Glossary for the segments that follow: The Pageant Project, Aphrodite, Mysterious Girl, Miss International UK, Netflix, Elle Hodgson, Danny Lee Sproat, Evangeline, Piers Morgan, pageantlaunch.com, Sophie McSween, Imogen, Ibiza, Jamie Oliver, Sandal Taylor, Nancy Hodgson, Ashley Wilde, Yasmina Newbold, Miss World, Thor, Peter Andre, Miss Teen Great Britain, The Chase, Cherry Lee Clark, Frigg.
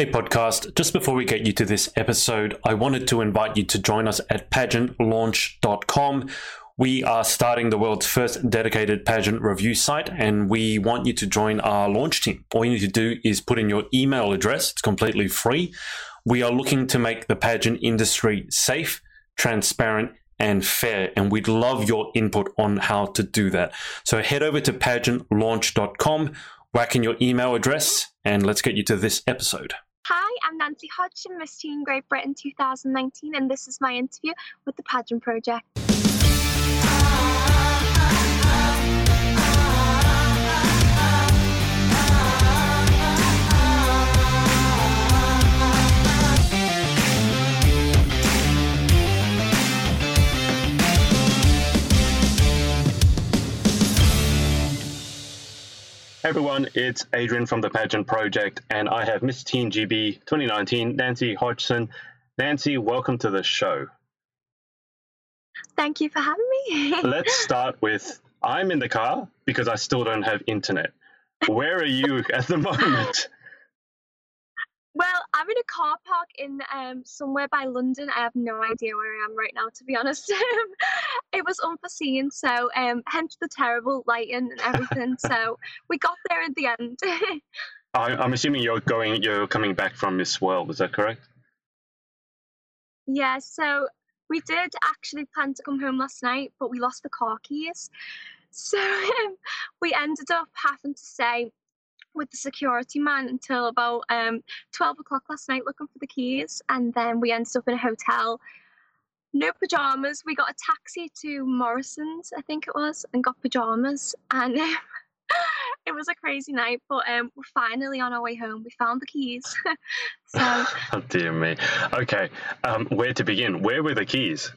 Hey podcast, just before we get you to this episode, I wanted to invite you to join us at pageantlaunch.com. We are starting the world's first dedicated pageant review site, and we want you to join our launch team. All you need to do is put in your email address. It's completely free. We are looking to make the pageant industry safe, transparent, and fair, and we'd love your input on how to do that. So head over to pageantlaunch.com, whack in your email address, and let's get you to this episode. Hi, I'm Nancy Hodgson, Miss Teen Great Britain 2019, and this is my interview with The Pageant Project. Hey everyone, it's Adrian from The Pageant Project, and I have Miss Teen GB 2019, Nancy Hodgson. Nancy, welcome to the show. Thank you for having me. Let's start with, I'm in the car because I still don't have internet. Where are you at the moment? Well, I'm in a car park in somewhere by London. I have no idea where I am right now, to be honest. It was unforeseen, so hence the terrible lighting and everything. So we got there at the end. I'm assuming you're coming back from Miss World. Is that correct? Yeah. So we did actually plan to come home last night, but we lost the car keys. So we ended up having to stay with the security man until about 12 o'clock last night looking for the keys, and then we ended up in a hotel, no pajamas. We got a taxi to Morrison's, I think it was, and got pajamas, and it was a crazy night, but we're finally on our way home. We found the keys. So oh dear me. Okay, where to begin? Where were the keys?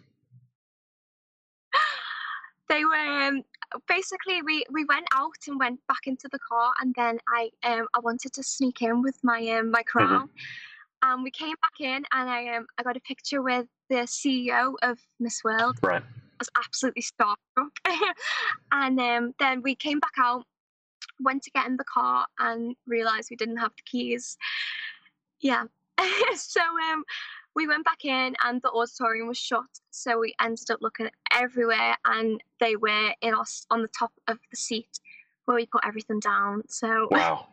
They were basically, we went out and went back into the car, and then I wanted to sneak in with my crown. Mm-hmm. We came back in, and I got a picture with the CEO of Miss World. Right. I was absolutely starstruck. And then we came back out, went to get in the car, and realised we didn't have the keys. Yeah. So we went back in, and the auditorium was shut, so we ended up looking everywhere, and they were on the top of the seat where we put everything down. So wow.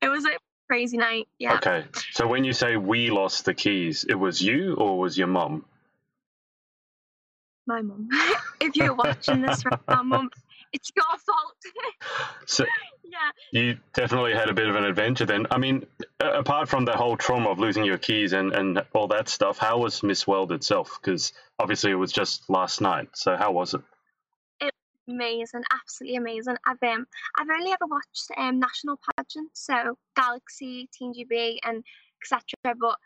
It was a crazy night, yeah. Okay, so when you say we lost the keys, it was you or was your mum? My mum. If you're watching this right now, mum, it's your fault. So yeah, you definitely had a bit of an adventure then. I mean, apart from the whole trauma of losing your keys and all that stuff, how was Miss World itself? Because obviously it was just last night, so how was it? It was amazing, absolutely amazing. I've only ever watched national pageants, so Galaxy, Teen GB, and etc. But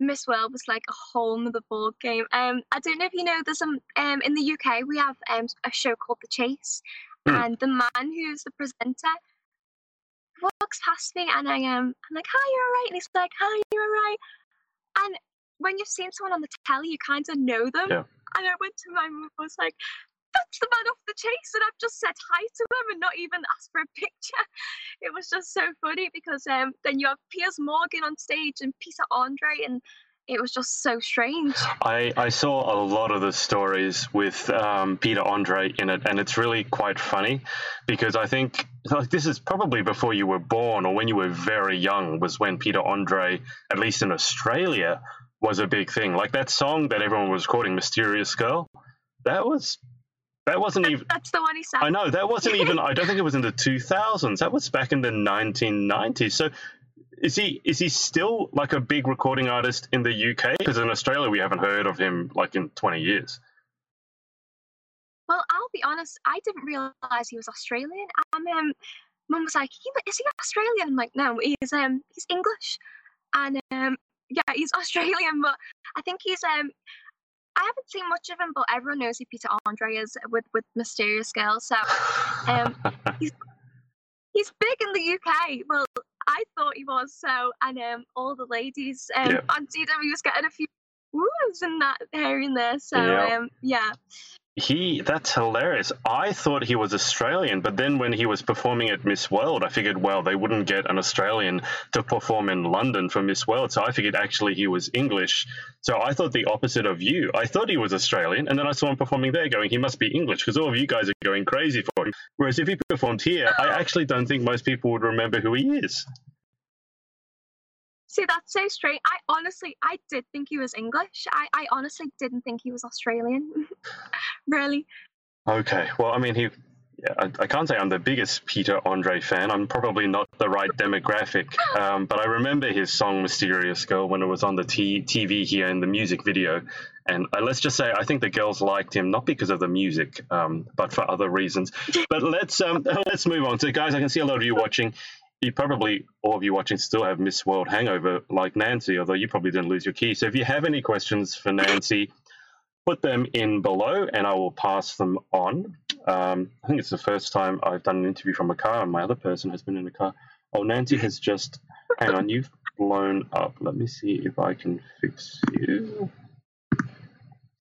Miss World was like a whole nother ball game. I don't know if you know, there's some in the UK we have a show called The Chase, and the man who's the presenter walks past me, and I'm like, hi, you're alright, and he's like, hi, you're alright. And when you've seen someone on the telly, you kind of know them. Yeah. And I went to my mum, I was like, that's the man off The Chase, and I've just said hi to him and not even asked for a picture. It was just so funny because then you have Piers Morgan on stage and Peter Andre, and it was just so strange. I saw a lot of the stories with Peter Andre in it, and it's really quite funny because I think like this is probably before you were born or when you were very young was when Peter Andre, at least in Australia, was a big thing. Like that song that everyone was recording, Mysterious Girl, that wasn't even... That's the one he sang. I know, that wasn't even... I don't think it was in the 2000s. That was back in the 1990s. So is he still like a big recording artist in the UK? Because in Australia we haven't heard of him like in 20 years. Well, I'll be honest, I didn't realise he was Australian. Mum was like, is he Australian? I'm like, no, he's English. And yeah, he's Australian, but I think he's... I haven't seen much of him, but everyone knows who Peter Andre is with Mysterious Girl. So he's big in the UK. Well, I thought he was. So, and all the ladies fancied him. He was getting a few woos in that area and there. So, yeah. That's hilarious. I thought he was Australian, but then when he was performing at Miss World, I figured, well, they wouldn't get an Australian to perform in London for Miss World, so I figured actually he was English. So I thought the opposite of you. I thought he was Australian, and then I saw him performing there going, he must be English, because all of you guys are going crazy for him. Whereas if he performed here, I actually don't think most people would remember who he is. See, that's so straight. I did think he was English. I honestly didn't think he was Australian, really. Okay, well, I mean, I can't say I'm the biggest Peter Andre fan. I'm probably not the right demographic, but I remember his song Mysterious Girl when it was on the TV here in the music video. And let's just say I think the girls liked him, not because of the music, but for other reasons. But let's move on. So, guys, I can see a lot of you watching. You probably, all of you watching, still have Miss World hangover like Nancy, although you probably didn't lose your key. So if you have any questions for Nancy, put them in below and I will pass them on. I think it's the first time I've done an interview from a car and my other person has been in a car. Oh, Nancy has just, hang on, you've blown up. Let me see if I can fix you.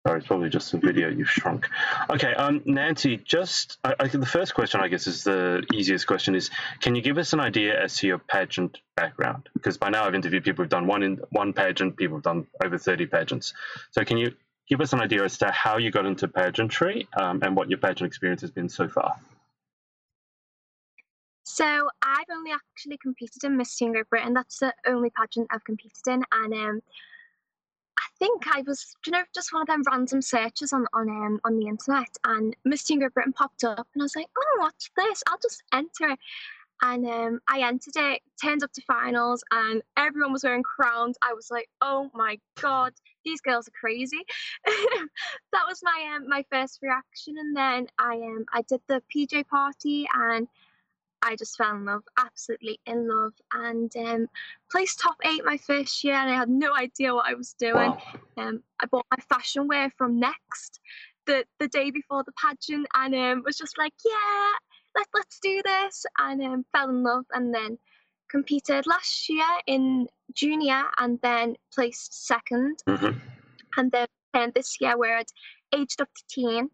Sorry, it's probably just some video. You've shrunk. Okay, Nancy, just the first question, I guess, is the easiest question is, can you give us an idea as to your pageant background? Because by now I've interviewed people who've done one pageant, people who've done over 30 pageants. So can you give us an idea as to how you got into pageantry and what your pageant experience has been so far? So I've only actually competed in Miss Teen Great Britain. That's the only pageant I've competed in. And I think I was, just one of them random searches on the internet, and Miss Teen Great Britain popped up, and I was like, oh, what's this? I'll just enter it. And I entered it, turned up to finals, and everyone was wearing crowns. I was like, oh my god, these girls are crazy. That was my first reaction, and then I did the PJ party, and I just fell in love, absolutely in love, and placed top 8 my first year, and I had no idea what I was doing. Wow. I bought my fashion wear from Next the day before the pageant, and was just like, yeah, let's do this, and fell in love, and then competed last year in junior, and then placed 2nd, mm-hmm. And then this year where I'd aged up to teen,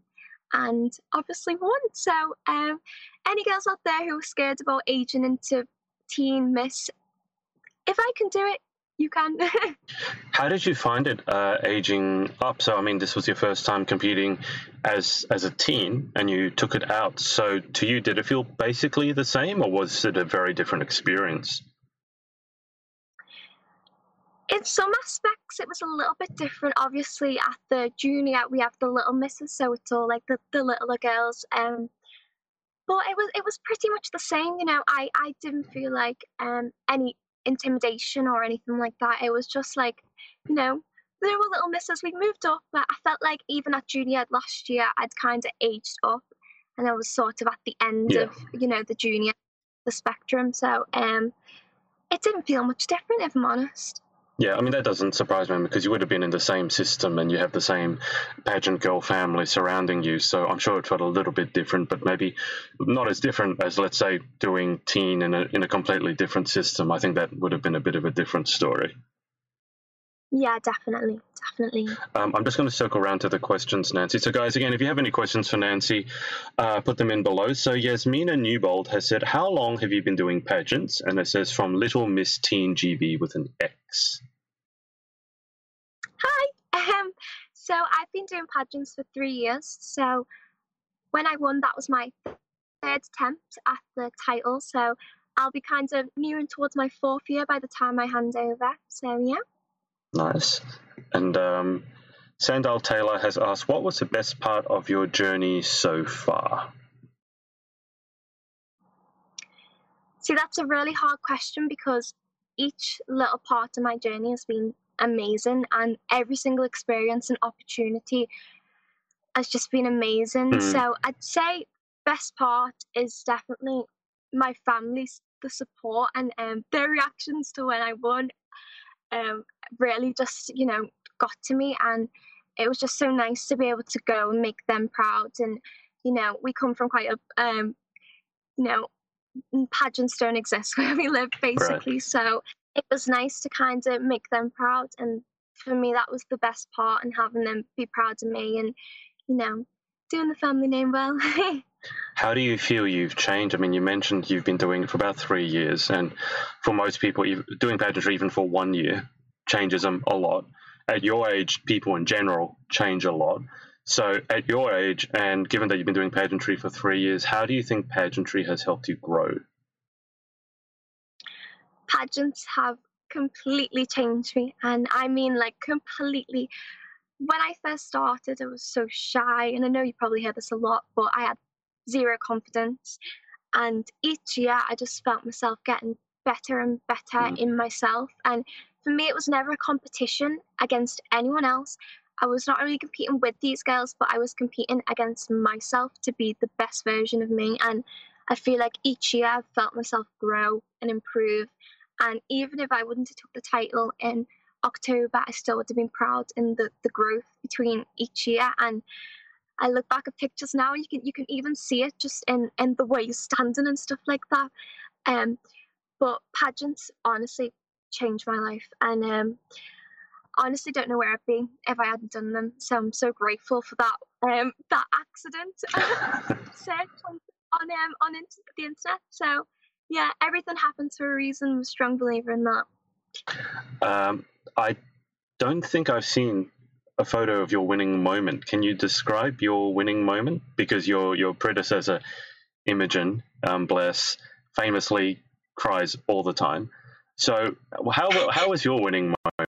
and obviously won. So any girls out there who are scared about aging into teen miss, if I can do it, you can. How did you find it aging up? So I mean, this was your first time competing as a teen and you took it out. So to you, did it feel basically the same or was it a very different experience? In some aspects, it was a little bit different. Obviously, at the junior, we have the little misses, so it's all like the littler girls. But it was pretty much the same, you know. I didn't feel like any intimidation or anything like that. It was just like, you know, there were little misses. We moved up, but I felt like even at junior last year, I'd kind of aged up, and I was sort of at the end of, you know, the junior, the spectrum. So it didn't feel much different, if I'm honest. Yeah, I mean, that doesn't surprise me because you would have been in the same system and you have the same pageant girl family surrounding you. So I'm sure it felt a little bit different, but maybe not as different as, let's say, doing teen in a completely different system. I think that would have been a bit of a different story. Yeah, definitely. Definitely. I'm just going to circle around to the questions, Nancy. So, guys, again, if you have any questions for Nancy, put them in below. So, Yasmina Newbold has said, how long have you been doing pageants? And it says, from Little Miss Teen GB with an X. Hi. So, I've been doing pageants for 3 years. So, when I won, that was my 3rd attempt at the title. So, I'll be kind of nearing towards my 4th year by the time I hand over. So, yeah. Nice. And Sandal Taylor has asked, what was the best part of your journey so far? See, that's a really hard question because each little part of my journey has been amazing and every single experience and opportunity has just been amazing. Mm. So I'd say best part is definitely my family's, the support and their reactions to when I won. Really just, you know, got to me, and it was just so nice to be able to go and make them proud. And, you know, we come from quite a, you know, pageants don't exist where we live, basically. Right. So it was nice to kind of make them proud. And for me, that was the best part, and having them be proud of me and, you know, doing the family name well. How do you feel you've changed? I mean, you mentioned you've been doing it for about 3 years, and for most people, doing pageantry even for 1 year changes them a lot. At your age, people in general change a lot. So at your age, and given that you've been doing pageantry for 3 years, how do you think pageantry has helped you grow? Pageants have completely changed me, and I mean like completely. When I first started, I was so shy, and I know you probably hear this a lot, but I had zero confidence, and each year I just felt myself getting better and better in myself. And for me, it was never a competition against anyone else. I was not only competing with these girls, but I was competing against myself to be the best version of me. And I feel like each year I've felt myself grow and improve. And even if I wouldn't have took the title in October, I still would have been proud in the growth between each year. And I look back at pictures now, and you can even see it just in the way you're standing and stuff like that. But pageants honestly changed my life, and honestly don't know where I'd be if I hadn't done them. So I'm so grateful for that that accident search on the internet. So yeah, everything happens for a reason. I'm a strong believer in that. I don't think I've seen a photo of your winning moment. Can you describe your winning moment? Because your predecessor, Imogen Bless, famously cries all the time. So how was your winning moment?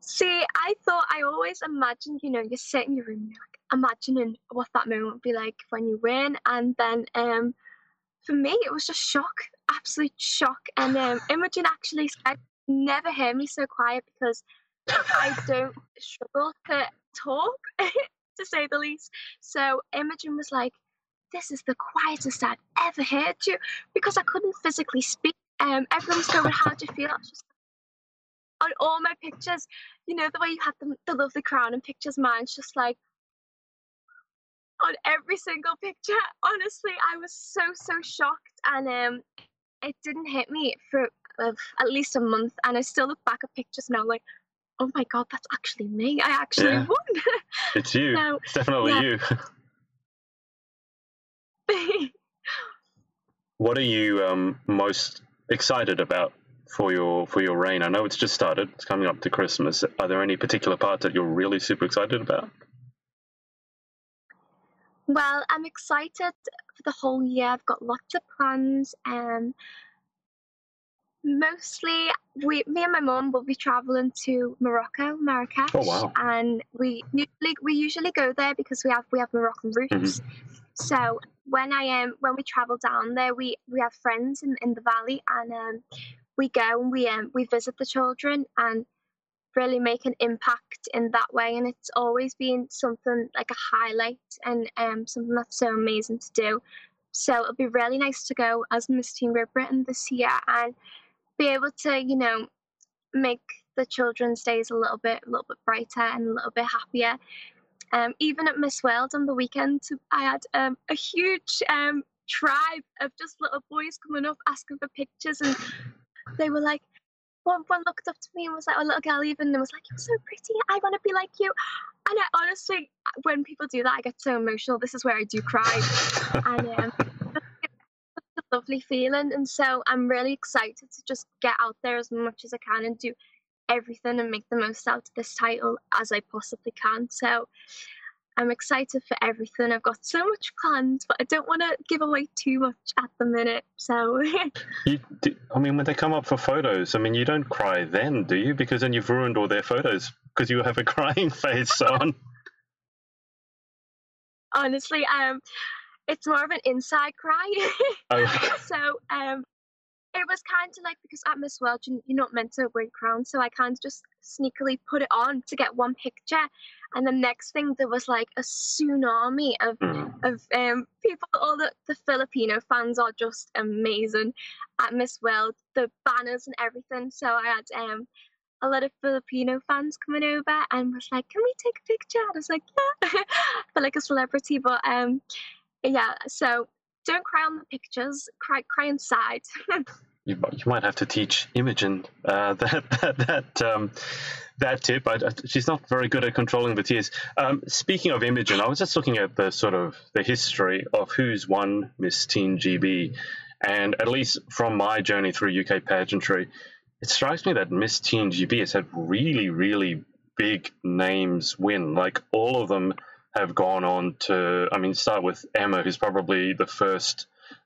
See, I thought, I always imagined, you know, you sit in your room, you're like imagining what that moment would be like when you win. And then for me, it was just shock, absolute shock. And Imogen actually said, never hear me so quiet, because I don't struggle to talk, to say the least. So Imogen was like, this is the quietest I've ever heard you, because I couldn't physically speak. Everyone's going, how do you feel? I was just like, on all my pictures, you know, the way you had the lovely crown and pictures, mine's just like, on every single picture. Honestly, I was so shocked, and it didn't hit me for at least a month. And I still look back at pictures now, like, oh my God, that's actually me. I actually won. It's you. So, it's definitely you. What are you most excited about for your reign? I know it's just started. It's coming up to Christmas. Are there any particular parts that you're really super excited about? Well, I'm excited for the whole year. I've got lots of plans. Mostly, me and my mum will be travelling to Marrakesh. Oh, wow. And we usually go there because we have Moroccan roots. Mm-hmm. So when we travel down there, we have friends in the valley, and we go and we visit the children and really make an impact in that way. And it's always been something like a highlight, and something that's so amazing to do. So it'll be really nice to go as Miss Teen Great Britain this year and be able to, you know, make the children's days a little bit brighter and a little bit happier. Even at Miss World on the weekend, I had a huge tribe of just little boys coming up asking for pictures, and they were like, one looked up to me and was like, oh, little girl even, and was like, you're so pretty, I want to be like you. And I honestly, when people do that, I get so emotional. This is where I do cry. And it's a lovely feeling, and so I'm really excited to just get out there as much as I can and do everything and make the most out of this title as I possibly can. So I'm excited for everything. I've got so much planned, but I don't want to give away too much at the minute. So when they come up for photos, I mean, you don't cry then, do you? Because then you've ruined all their photos, because you have a crying face on. Honestly, it's more of an inside cry. Oh. So it was kind of like, because at Miss World, you're not meant to wear a crown, so I kind of just sneakily put it on to get one picture. And the next thing, there was like a tsunami of people. All the Filipino fans are just amazing at Miss World, the banners and everything. So I had a lot of Filipino fans coming over and was like, can we take a picture? And I was like, yeah, but like a celebrity. But yeah, so don't cry on the pictures. Cry inside. You might have to teach Imogen that that tip. She's not very good at controlling the tears. Speaking of Imogen, I was just looking at the sort of the history of who's won Miss Teen GB, and at least from my journey through UK pageantry, it strikes me that Miss Teen GB has had really, really big names win. Like, all of them have gone on to, I mean, start with Emma, who's probably the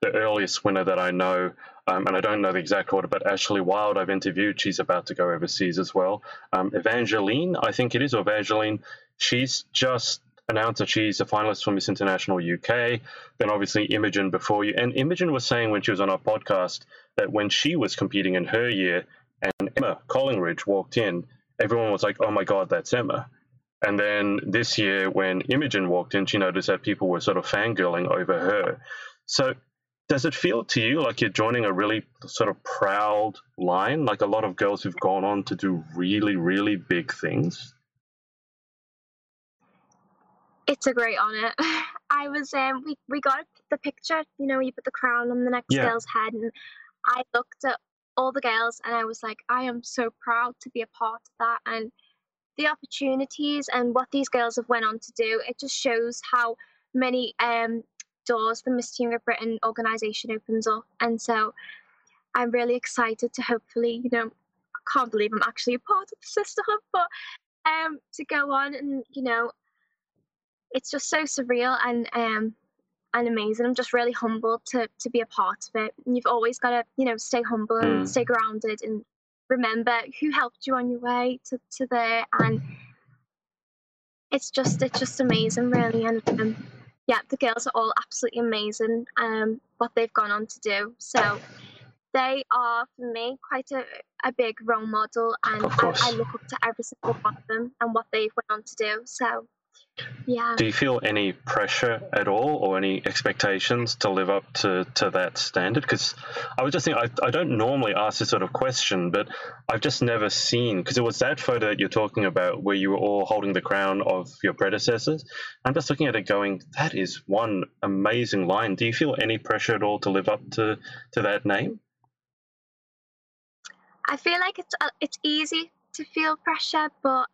earliest winner that I know, and I don't know the exact order, but Ashley Wilde I've interviewed. She's about to go overseas as well. Evangeline, I think it is, or Evangeline, she's just announced that she's a finalist for Miss International UK. Then obviously Imogen before you. And Imogen was saying when she was on our podcast that when she was competing in her year and Emma Collingridge walked in, everyone was like, oh my God, that's Emma. And then this year when Imogen walked in, she noticed that people were sort of fangirling over her. So does it feel to you like you're joining a really sort of proud line, like a lot of girls who've gone on to do really, really big things? It's a great honor. I was, we got the picture, you know, you put the crown on the next girl's head, and I looked at all the girls and I was like, I am so proud to be a part of that. And the opportunities and what these girls have went on to do, it just shows how many doors the Miss Teen Great Britain organisation opens up. And so I'm really excited to hopefully, you know, I can't believe I'm actually a part of the sisterhood, but to go on and, you know, it's just so surreal and amazing. I'm just really humbled to be a part of it. And you've always got to, you know, stay humble and stay grounded and remember who helped you on your way to there. And it's just amazing, really. And yeah, the girls are all absolutely amazing, what they've gone on to do. So they are, for me, quite a big role model. And I look up to every single one of them and what they've went on to do. So yeah. Do you feel any pressure at all or any expectations to live up to that standard? Because I was just thinking, I don't normally ask this sort of question, but I've just never seen, because it was that photo that you're talking about where you were all holding the crown of your predecessors. I'm just looking at it going, that is one amazing line. Do you feel any pressure at all to live up to that name? I feel like it's easy to feel pressure, but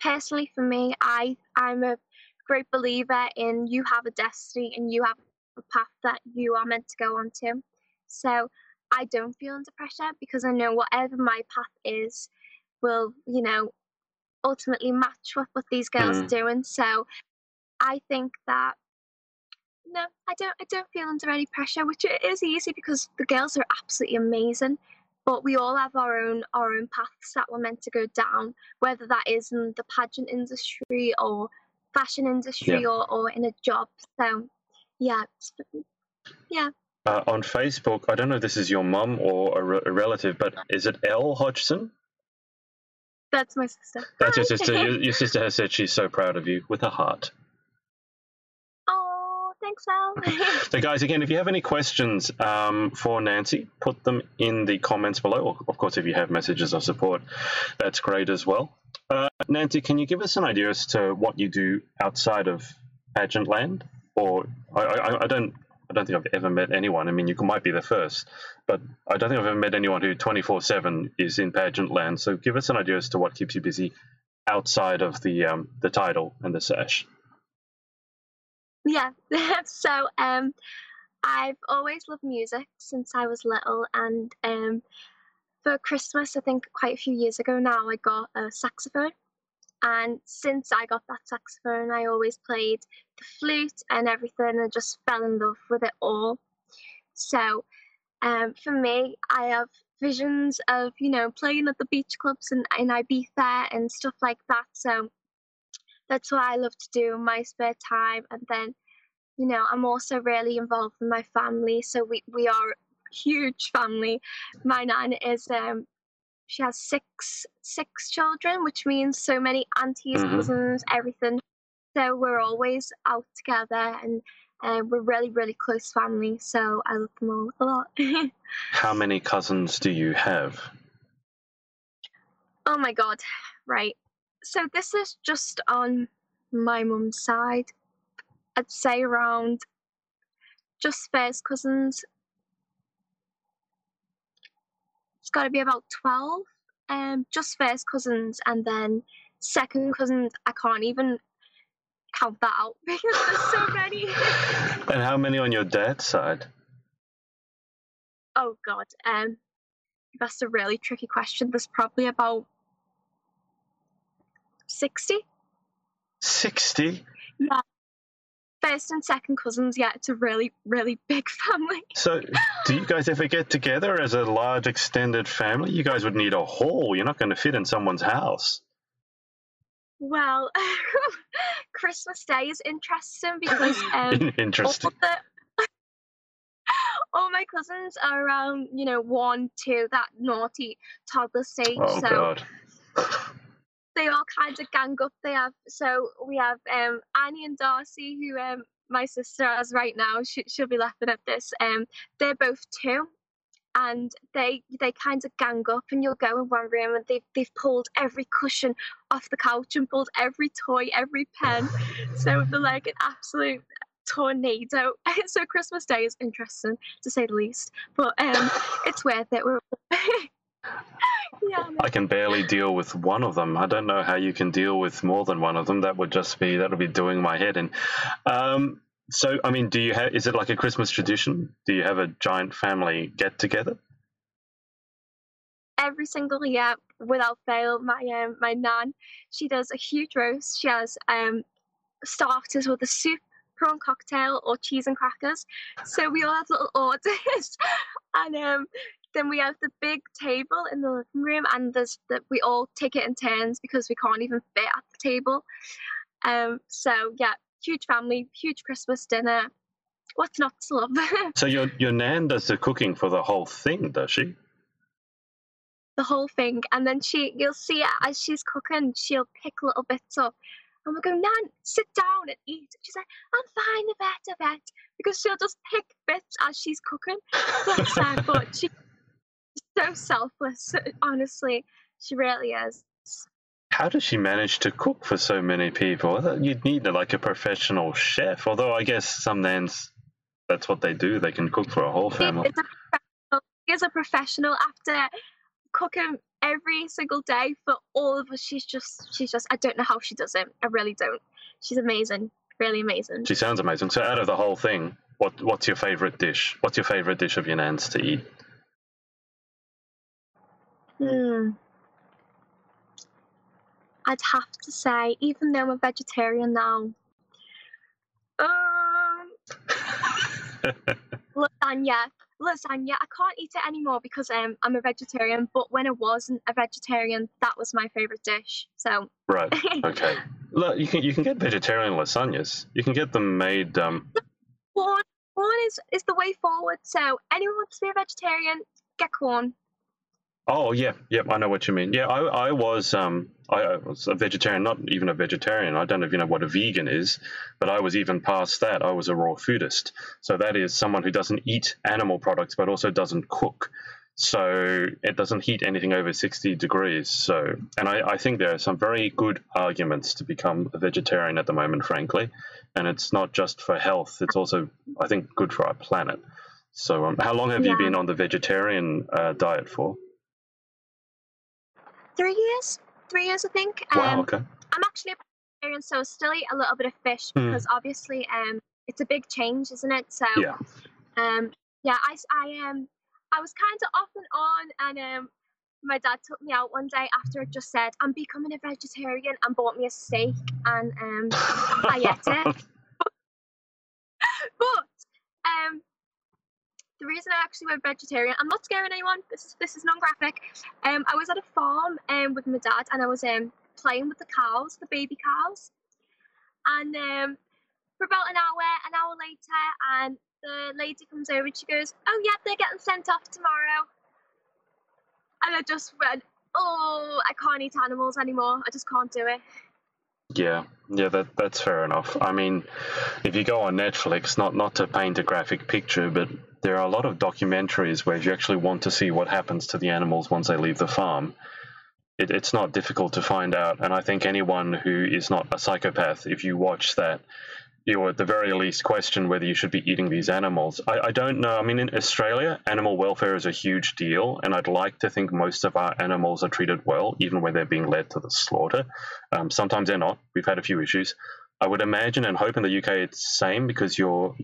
personally, for me, I'm a great believer in you have a destiny and you have a path that you are meant to go on to. So I don't feel under pressure because I know whatever my path is will, you know, ultimately match with what these girls are doing. So I think that, no, I don't feel under any pressure, which is easy because the girls are absolutely amazing. But we all have our own paths that we're meant to go down, whether that is in the pageant industry or fashion industry or in a job. So, yeah. On Facebook, I don't know if this is your mum or a relative, but is it Elle Hodgson? That's my sister. That's your sister. Your sister has said she's so proud of you with a heart. So guys, again, if you have any questions for Nancy, put them in the comments below. Of course, if you have messages of support, that's great as well. Nancy, can you give us an idea as to what you do outside of pageant land? Or I don't think I've ever met anyone. I mean, you might be the first, but I don't think I've ever met anyone who 24/7 is in pageant land. So give us an idea as to what keeps you busy outside of the title and the sash. Yeah, so I've always loved music since I was little, and for Christmas, I think quite a few years ago now, I got a saxophone, and since I got that saxophone, I always played the flute and everything, and I just fell in love with it all. So for me, I have visions of, you know, playing at the beach clubs and in Ibiza and stuff like that, so that's what I love to do in my spare time. And then, you know, I'm also really involved with my family. So we are a huge family. My nan is, she has six children, which means so many aunties, cousins, everything. So we're always out together and we're really, really close family. So I love them all a lot. How many cousins do you have? Oh my God, right. So this is just on my mum's side. I'd say around just first cousins. It's got to be about 12 Just first cousins, and then second cousins. I can't even count that out because there's so many. And how many on your dad's side? Oh God, that's a really tricky question. There's probably about 60. 60? Yeah. First and second cousins, yeah, it's a really, really big family. So do you guys ever get together as a large extended family? You guys would need a hall. You're not going to fit in someone's house. Well, Christmas Day is interesting because all my cousins are around, you know, 1, 2, that naughty toddler stage. Oh, so God. They all kind of gang up. We have Annie and Darcy, who my sister has right now. She'll be laughing at this. They're both 2, and they kind of gang up, and you'll go in one room, and they've pulled every cushion off the couch and pulled every toy, every pen. So they're like an absolute tornado. So Christmas Day is interesting, to say the least, but it's worth it. Yeah, I can barely deal with one of them. I don't know how you can deal with more than one of them. That would be doing my head in. So, I mean, is it like a Christmas tradition? Do you have a giant family get together? Every single year, without fail, my nan, she does a huge roast. She has starters with a soup, prawn cocktail, or cheese and crackers. So we all have little orders, and then we have the big table in the living room, and we all take it in turns because we can't even fit at the table. So yeah, huge family, huge Christmas dinner. What's not to love? So your nan does the cooking for the whole thing, does she? The whole thing, and then you'll see as she's cooking, she'll pick little bits up. And we'll go, Nan, sit down and eat. She's like, I'm fine, I bet. Because she'll just pick bits as she's cooking. But she's so selfless, honestly. She really is. How does she manage to cook for so many people? You'd need like a professional chef, although I guess some nans, that's what they do. They can cook for a whole family. She is a professional after cooking every single day for all of us. She's just I don't know how she does it. I really don't. She's amazing, really amazing. She sounds amazing. So out of the whole thing, what's your favorite dish? What's your favorite dish of your nan's to eat? I'd have to say, even though I'm a vegetarian now, lasagna. I can't eat it anymore because I'm a vegetarian, but when I wasn't a vegetarian, that was my favourite dish. So right, okay. Look, you can get vegetarian lasagnas. You can get them made. Corn is the way forward. So anyone wants to be a vegetarian, get corn. Oh yeah, I know what you mean. Yeah, I was a vegetarian, not even a vegetarian. I don't know if you know what a vegan is, but I was even past that. I was a raw foodist. So that is someone who doesn't eat animal products, but also doesn't cook. So it doesn't heat anything over 60 degrees. So, and I think there are some very good arguments to become a vegetarian at the moment, frankly. And it's not just for health. It's also, I think, good for our planet. So how long have you been on the vegetarian diet for? 3 years, I think. Wow, okay. I'm actually a vegetarian, so I still eat a little bit of fish because obviously it's a big change, isn't it? So yeah, I was kind of off and on, and my dad took me out one day after I just said I'm becoming a vegetarian and bought me a steak, and I ate it. But the reason I actually went vegetarian, I'm not scaring anyone, this is non-graphic. I was at a farm with my dad, and I was playing with the cows, the baby cows. And for about an hour later, and the lady comes over and she goes, oh yeah, they're getting sent off tomorrow. And I just went, oh, I can't eat animals anymore. I just can't do it. Yeah, that's fair enough. I mean, if you go on Netflix, not to paint a graphic picture, but there are a lot of documentaries where you actually want to see what happens to the animals once they leave the farm. It's not difficult to find out, and I think anyone who is not a psychopath, if you watch that, you at the very least question whether you should be eating these animals. I don't know. I mean, in Australia, animal welfare is a huge deal, and I'd like to think most of our animals are treated well, even when they're being led to the slaughter. Sometimes they're not. We've had a few issues. I would imagine and hope in the UK it's the same, because you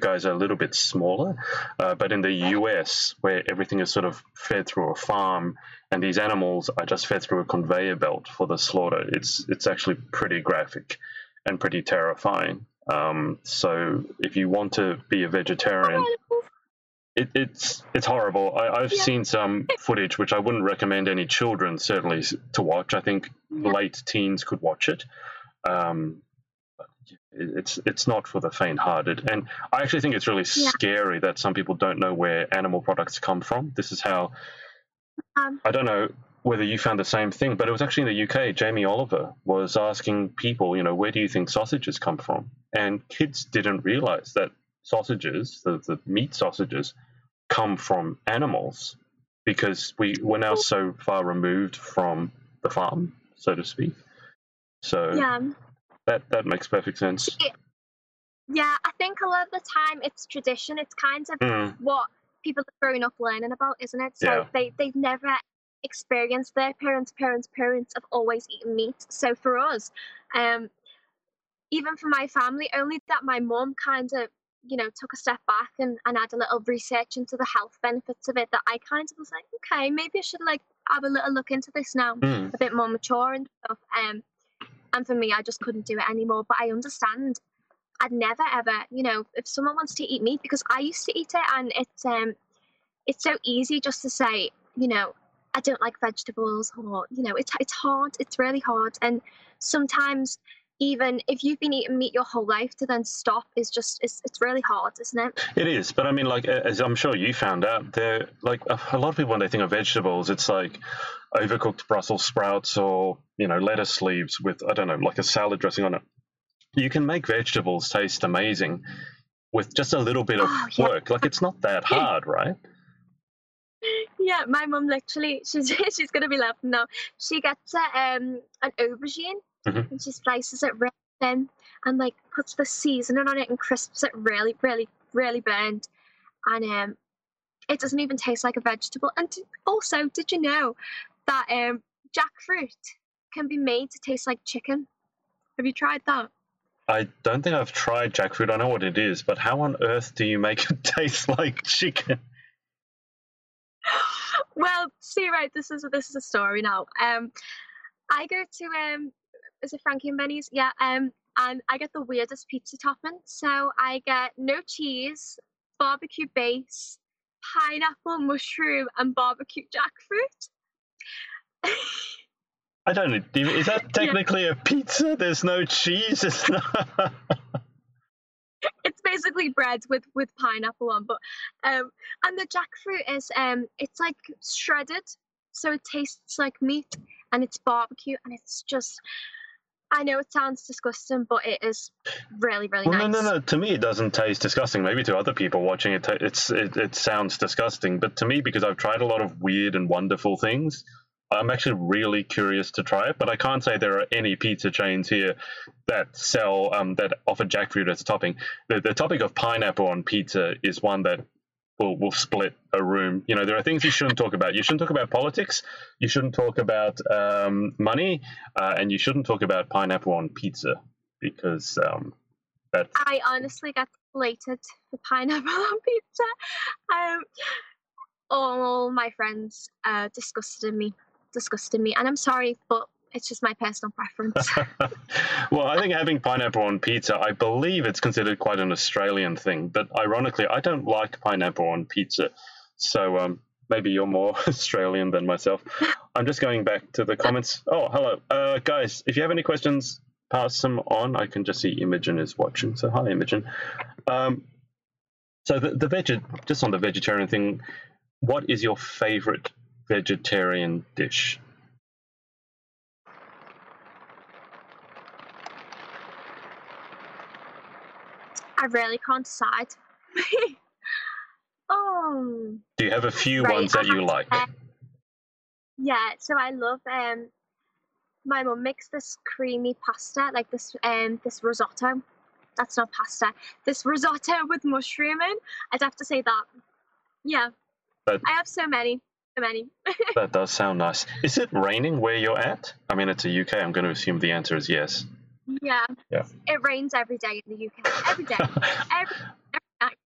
guys are a little bit smaller. But in the US, where everything is sort of fed through a farm and these animals are just fed through a conveyor belt for the slaughter, it's actually pretty graphic and pretty terrifying. So if you want to be a vegetarian, it's horrible. I've seen some footage which I wouldn't recommend any children certainly to watch. I think late teens could watch it. It's not for the faint-hearted, and I actually think it's really scary that some people don't know where animal products come from. This is how I don't know whether you found the same thing, but it was actually in the UK. Jamie Oliver was asking people, where do you think sausages come from? And kids didn't realize that sausages, the meat sausages, come from animals, because we're now so far removed from the farm, so to speak. So That makes perfect sense. Yeah, I think a lot of the time it's tradition. It's kind of what people are growing up learning about, isn't it? So they've never experienced their parents have always eaten meat. So for us, even for my family, only that my mum kind of, took a step back and had a little research into the health benefits of it, that I kind of was like, okay, maybe I should have a little look into this now, a bit more mature and stuff. And for me, I just couldn't do it anymore. But I understand. I'd never ever, if someone wants to eat meat, because I used to eat it, and it's so easy just to say, I don't like vegetables, or it's hard. It's really hard. And sometimes, even if you've been eating meat your whole life, to then stop is just it's really hard, isn't it? It is. But I mean, as I'm sure you found out, there a lot of people, when they think of vegetables, it's like overcooked Brussels sprouts or lettuce leaves with, I don't know, like a salad dressing on it. You can make vegetables taste amazing with just a little bit of work. It's not that hard, right? Yeah, my mum literally, she's gonna be laughing now. She gets an aubergine and she slices it really thin and puts the seasoning on it and crisps it really, really, really burnt, and it doesn't even taste like a vegetable. And also, did you know that jackfruit can be made to taste like chicken? Have you tried that? I don't think I've tried jackfruit. I know what it is, but how on earth do you make it taste like chicken? Well, see, right, this is a story now. I go to is it Frankie and Benny's? Yeah. And I get the weirdest pizza topping. So I get no cheese, barbecue base, pineapple, mushroom, and barbecue jackfruit. I don't know. Is that technically a pizza? There's no cheese. It's not. It's basically bread with pineapple on, but and the jackfruit is it's shredded, so it tastes like meat, and it's barbecue, and it's just, I know it sounds disgusting, but it is really, really nice. No. To me, it doesn't taste disgusting. Maybe to other people watching it, it sounds disgusting. But to me, because I've tried a lot of weird and wonderful things, I'm actually really curious to try it. But I can't say there are any pizza chains here that sell that offer jackfruit as a topping. The topic of pineapple on pizza is one that will split a room. There are things you shouldn't talk about. You shouldn't talk about politics. You shouldn't talk about money, and you shouldn't talk about pineapple on pizza, because that's... I honestly got slated for pineapple on pizza. All my friends disgusted me, and I'm sorry, but it's just my personal preference. Well, I think having pineapple on pizza, I believe it's considered quite an Australian thing. But ironically, I don't like pineapple on pizza. So maybe you're more Australian than myself. I'm just going back to the comments. Oh, hello. Guys, if you have any questions, pass them on. I can just see Imogen is watching. So hi, Imogen. So just on the vegetarian thing, what is your favorite vegetarian dish? I really can't decide. Do you have a few ones that you like? Yeah, so I love my mum makes this creamy pasta, this risotto. that's not pasta, this risotto with mushroom in. I'd have to say that. Yeah, that, I have so many, so many. That does sound nice. Is it raining where you're at? I mean, it's the UK. I'm going to assume the answer is yes. Yeah, yeah. It rains every day in the UK. Every day. every night.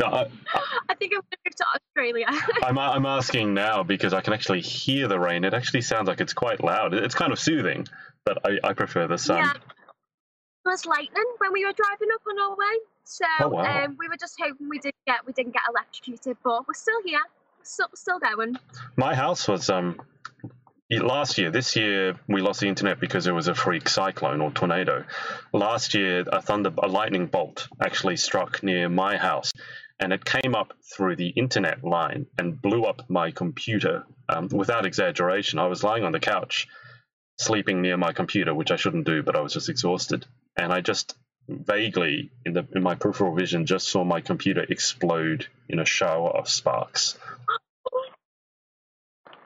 No, I think I'm going to move to Australia. I'm asking now because I can actually hear the rain. It actually sounds like it's quite loud. It's kind of soothing, but I prefer the sun. Yeah. It was lightning when we were driving up on our way, so oh, wow. We were just hoping we didn't get electrocuted, but we're still here, still going. My house was last year, this year we lost the internet because it was a freak cyclone or tornado. Last year, a lightning bolt actually struck near my house, and it came up through the internet line and blew up my computer. Without exaggeration, I was lying on the couch, sleeping near my computer, which I shouldn't do, but I was just exhausted, and I just vaguely, in my peripheral vision, just saw my computer explode in a shower of sparks.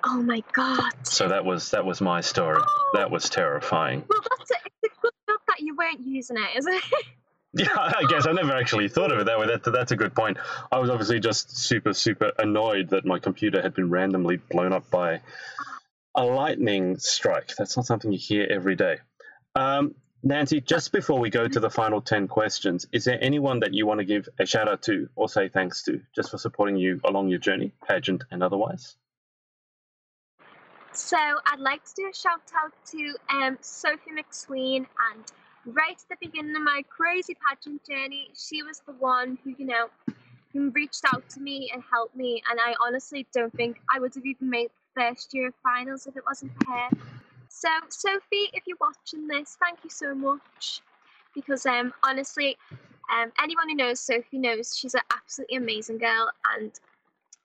Oh my God! So that was my story. Oh. That was terrifying. Well, that's it. It's a good job that you weren't using it, isn't it? Yeah, I guess I never actually thought of it that way. That's a good point. I was obviously just super, super annoyed that my computer had been randomly blown up by a lightning strike. That's not something you hear every day. Nancy, just before we go to the final 10 questions, is there anyone that you want to give a shout out to or say thanks to just for supporting you along your journey, pageant and otherwise? So I'd like to do a shout out to Sophie McSween, and right at the beginning of my crazy pageant journey, she was the one who, you know, reached out to me and helped me, and I honestly don't think I would have even made the first year of finals if it wasn't for her. So Sophie, if you're watching this, thank you so much, because honestly, anyone who knows Sophie knows she's an absolutely amazing girl, and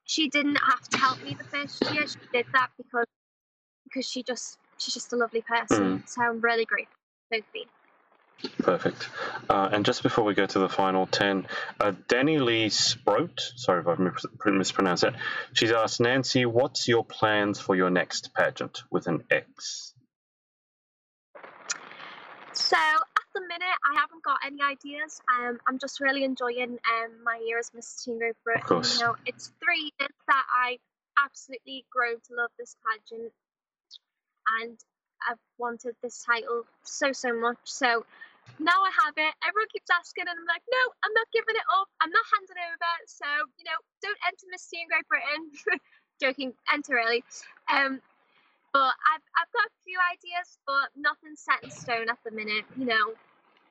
she didn't have to help me the first year. She did that because she's just a lovely person. So I'm really grateful to Sophie. Perfect. And just before we go to the final 10, Danny Lee Sproat, sorry if I've mispronounced that, she's asked, Nancy, what's your plans for your next pageant with an X? So at the minute, I haven't got any ideas. I'm just really enjoying my year as Miss Teen Great Britain. Of course. You know, it's 3 years that I absolutely grown to love this pageant, and I've wanted this title so much. So now I have it. Everyone keeps asking, and I'm like, no, I'm not giving it up. I'm not handing over. So, you know, don't enter Miss Teen Great Britain. Joking, enter early. But I've got a few ideas, but nothing set in stone at the minute, you know.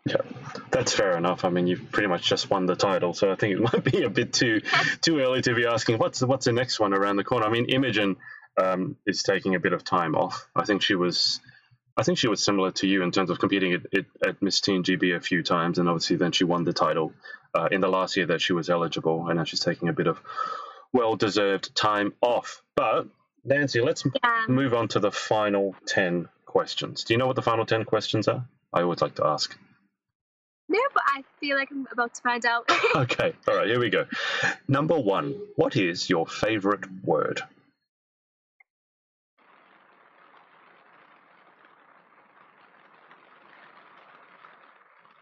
Yeah, that's fair enough. I mean, you've pretty much just won the title, so I think it might be a bit too early to be asking what's the next one around the corner. I mean, Imogen is taking a bit of time off. I think she was similar to you in terms of competing at Miss Teen GB a few times, and obviously then she won the title in the last year that she was eligible, and now she's taking a bit of well-deserved time off. But Nancy, let's move on to the final 10 questions. Do you know what the final 10 questions are? I always like to ask. No, but I feel like I'm about to find out. Okay, all right, here we go. Number 1, what is your favourite word?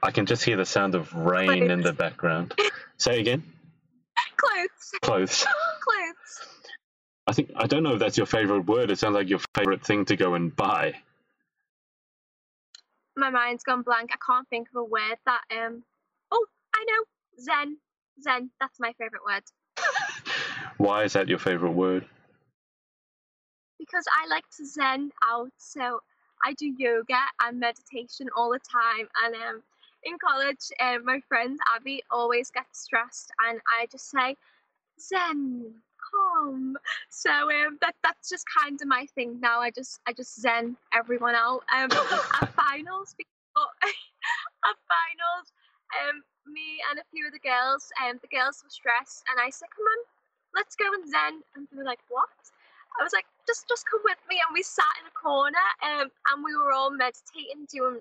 I can just hear the sound of rain in the background. Say again. Clothes. I don't know if that's your favourite word. It sounds like your favourite thing to go and buy. My mind's gone blank. I can't think of a word that. Oh, I know. Zen. Zen. That's my favourite word. Why is that your favourite word? Because I like to zen out. So I do yoga and meditation all the time, and in college, my friend Abby always gets stressed, and I just say, zen, calm. So that's just kind of my thing now. I just zen everyone out. At finals, me and a few of the girls were stressed, and I said, come on, let's go and zen. And they were like, what? I was like, just come with me. And we sat in a corner, and we were all meditating, doing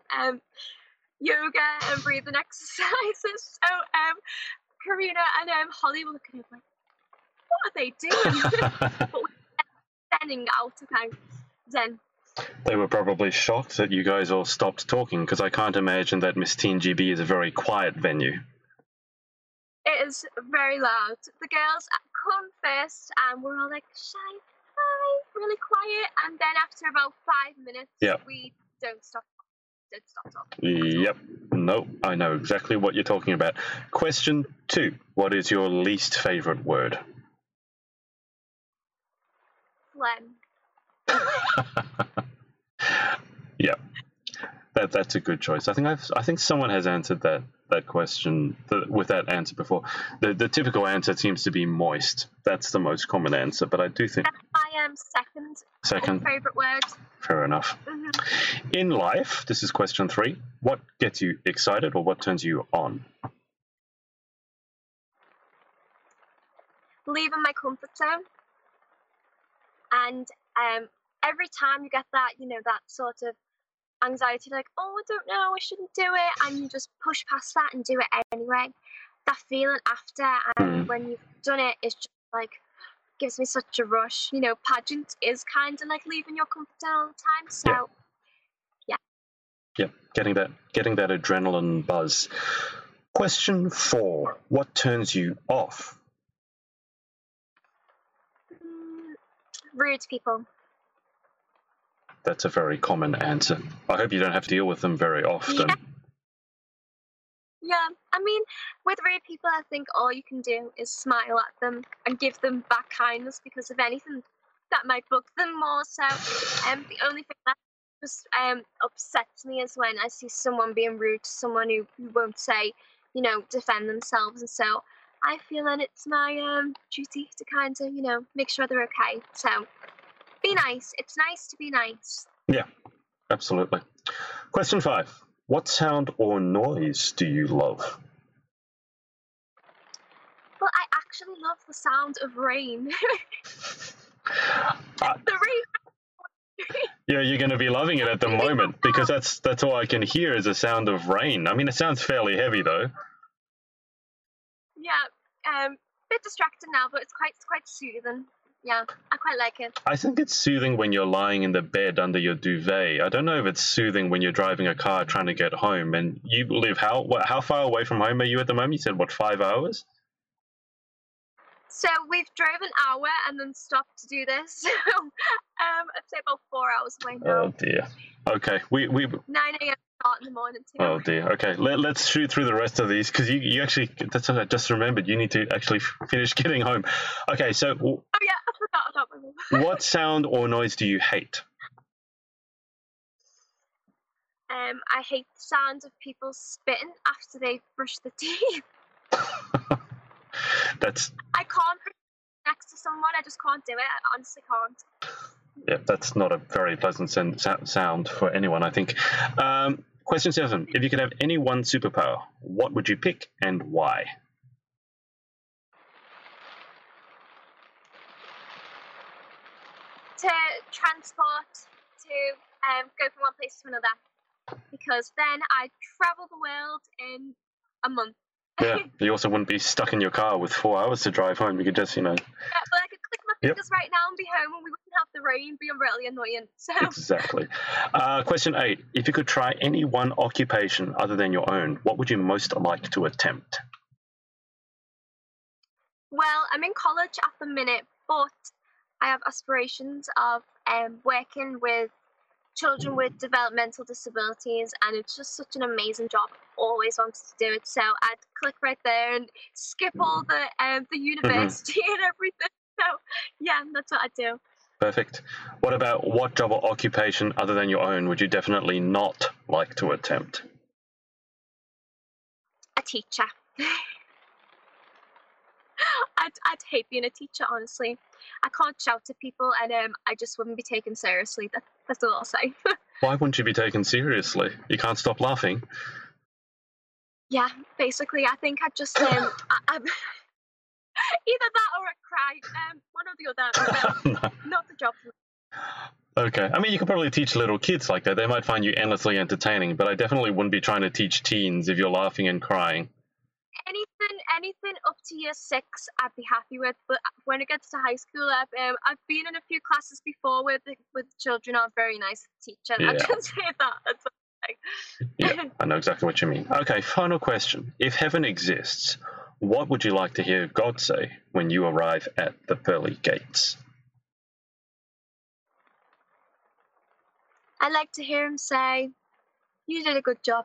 yoga and breathing exercises. So Karina and Holly were looking at me like, what are they doing? But we're zenning out, okay? Zen. They were probably shocked that you guys all stopped talking, because I can't imagine that Miss Teen GB is a very quiet venue. It is very loud. The girls come first and we're all like, shy, hi, really quiet. And then after about 5 minutes, we don't stop. Yep. No, I know exactly what you're talking about. Question 2. What is your least favourite word? Phlegm. Yeah. That's a good choice. I think someone has answered that question with that answer before. The typical answer seems to be moist. That's the most common answer, but I do think I am second favorite word. Fair enough. Mm-hmm. In life, this is question 3. What gets you excited or what turns you on? Leaving my comfort zone, and every time you get that, that sort of anxiety, like, oh, I don't know, I shouldn't do it, and you just push past that and do it anyway. That feeling after, and when you've done it, it's just like, gives me such a rush. Pageant is kind of like leaving your comfort zone all the time, so yeah. Getting that adrenaline buzz. Question 4. What turns you off? Rude people. That's a very common answer. I hope you don't have to deal with them very often. Yeah. I mean, with rude people, I think all you can do is smile at them and give them back kindness, because if anything, that might bug them more. So the only thing that just upsets me is when I see someone being rude to someone who won't defend themselves. And so I feel that it's my duty to kind of, make sure they're okay. So be nice. It's nice to be nice. Yeah, absolutely. Question 5. What sound or noise do you love? Well, I actually love the sound of rain. The rain. Yeah, you're going to be loving it at the moment, because that's all I can hear is the sound of rain. I mean, it sounds fairly heavy, though. Yeah, a bit distracted now, but it's quite soothing. Yeah, I quite like it. I think it's soothing when you're lying in the bed under your duvet. I don't know if it's soothing when you're driving a car trying to get home. And you live how far away from home are you at the moment? You said, what, 5 hours? So we've drove an hour and then stopped to do this. So I'd say about 4 hours away now. Oh, dear. Okay. 9 a.m. start in the morning, too. Oh, dear. Okay. Let's shoot through the rest of these, because you actually, that's what I just remembered. You need to actually finish getting home. Okay, so... Oh, yeah. What sound or noise do you hate? I hate the sound of people spitting after they've brushed their teeth. I can't breathe next to someone. I just can't do it. I honestly can't. Yeah, that's not a very pleasant sound for anyone, I think. Question 7. If you could have any one superpower, what would you pick and why? To transport, to go from one place to another, because then I'd travel the world in a month. Yeah, you also wouldn't be stuck in your car with 4 hours to drive home. You could just, Yeah, but I could click my fingers right now and be home, and we wouldn't have the rain being really annoying. So. Exactly. Question 8. If you could try any one occupation other than your own, what would you most like to attempt? Well, I'm in college at the minute, but I have aspirations of working with children with developmental disabilities, and it's just such an amazing job. I've always wanted to do it, so I'd click right there and skip all the university and everything. So, yeah, that's what I'd do. Perfect. What about what job or occupation other than your own would you definitely not like to attempt? A teacher. I'd hate being a teacher, honestly. I can't shout at people, and I just wouldn't be taken seriously. That's all I'll say. Why wouldn't you be taken seriously? You can't stop laughing. Yeah, basically, I think I'd just either that or a cry. One or the other. No. Not the job. Okay. I mean, you could probably teach little kids like that. They might find you endlessly entertaining, but I definitely wouldn't be trying to teach teens if you're laughing and crying. Anything anything up to year six, I'd be happy with. But when it gets to high school, I've been in a few classes before where the children aren't very nice to teach. And I can say that. That's yeah, I know exactly what you mean. Okay, final question. If heaven exists, what would you like to hear God say when you arrive at the pearly gates? I like to hear him say, "You did a good job.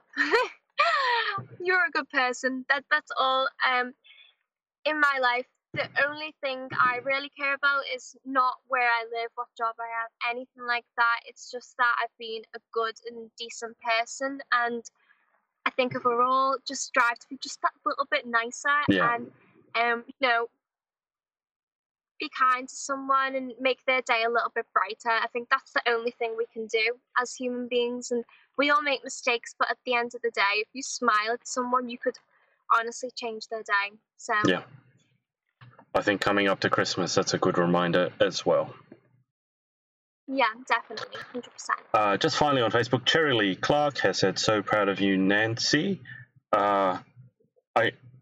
You're a good person." That's all. In my life, the only thing I really care about is not where I live, what job I have, anything like that. It's just that I've been a good and decent person, and I think overall just strive to be just that little bit nicer and be kind to someone and make their day a little bit brighter. I think that's the only thing we can do as human beings, and we all make mistakes, but at the end of the day, if you smile at someone, you could honestly change their day. So yeah, I think coming up to Christmas, that's a good reminder as well. Yeah, definitely, 100%. Just finally on Facebook, Cherry Lee Clark has said, "So proud of you, Nancy."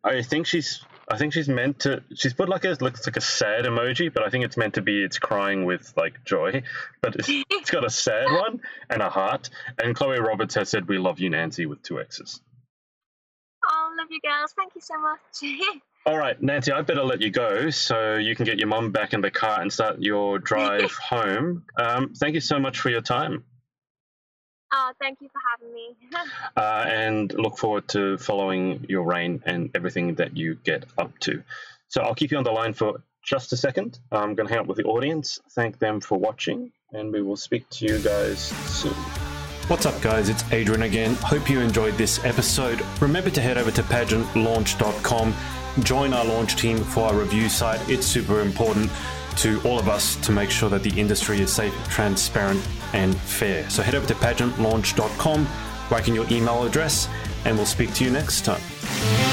I think she's meant to. She's put looks like a sad emoji, but I think it's meant to be it's crying with like joy, but it's got a sad one and a heart. And Chloe Roberts has said, "We love you, Nancy," with 2 X's. Oh, love you girls! Thank you so much. All right, Nancy, I better let you go so you can get your mum back in the car and start your drive home. Thank you so much for your time. Oh, thank you for having me. And look forward to following your reign and everything that you get up to. So I'll keep you on the line for just a second. I'm going to hang out with the audience, thank them for watching, and we will speak to you guys soon. What's up, guys? It's Adrian again. Hope you enjoyed this episode. Remember to head over to pageantlaunch.com. Join our launch team for our review site. It's super important to all of us to make sure that the industry is safe, transparent, and fair. So head over to pageantlaunch.com, whack in your email address, and we'll speak to you next time.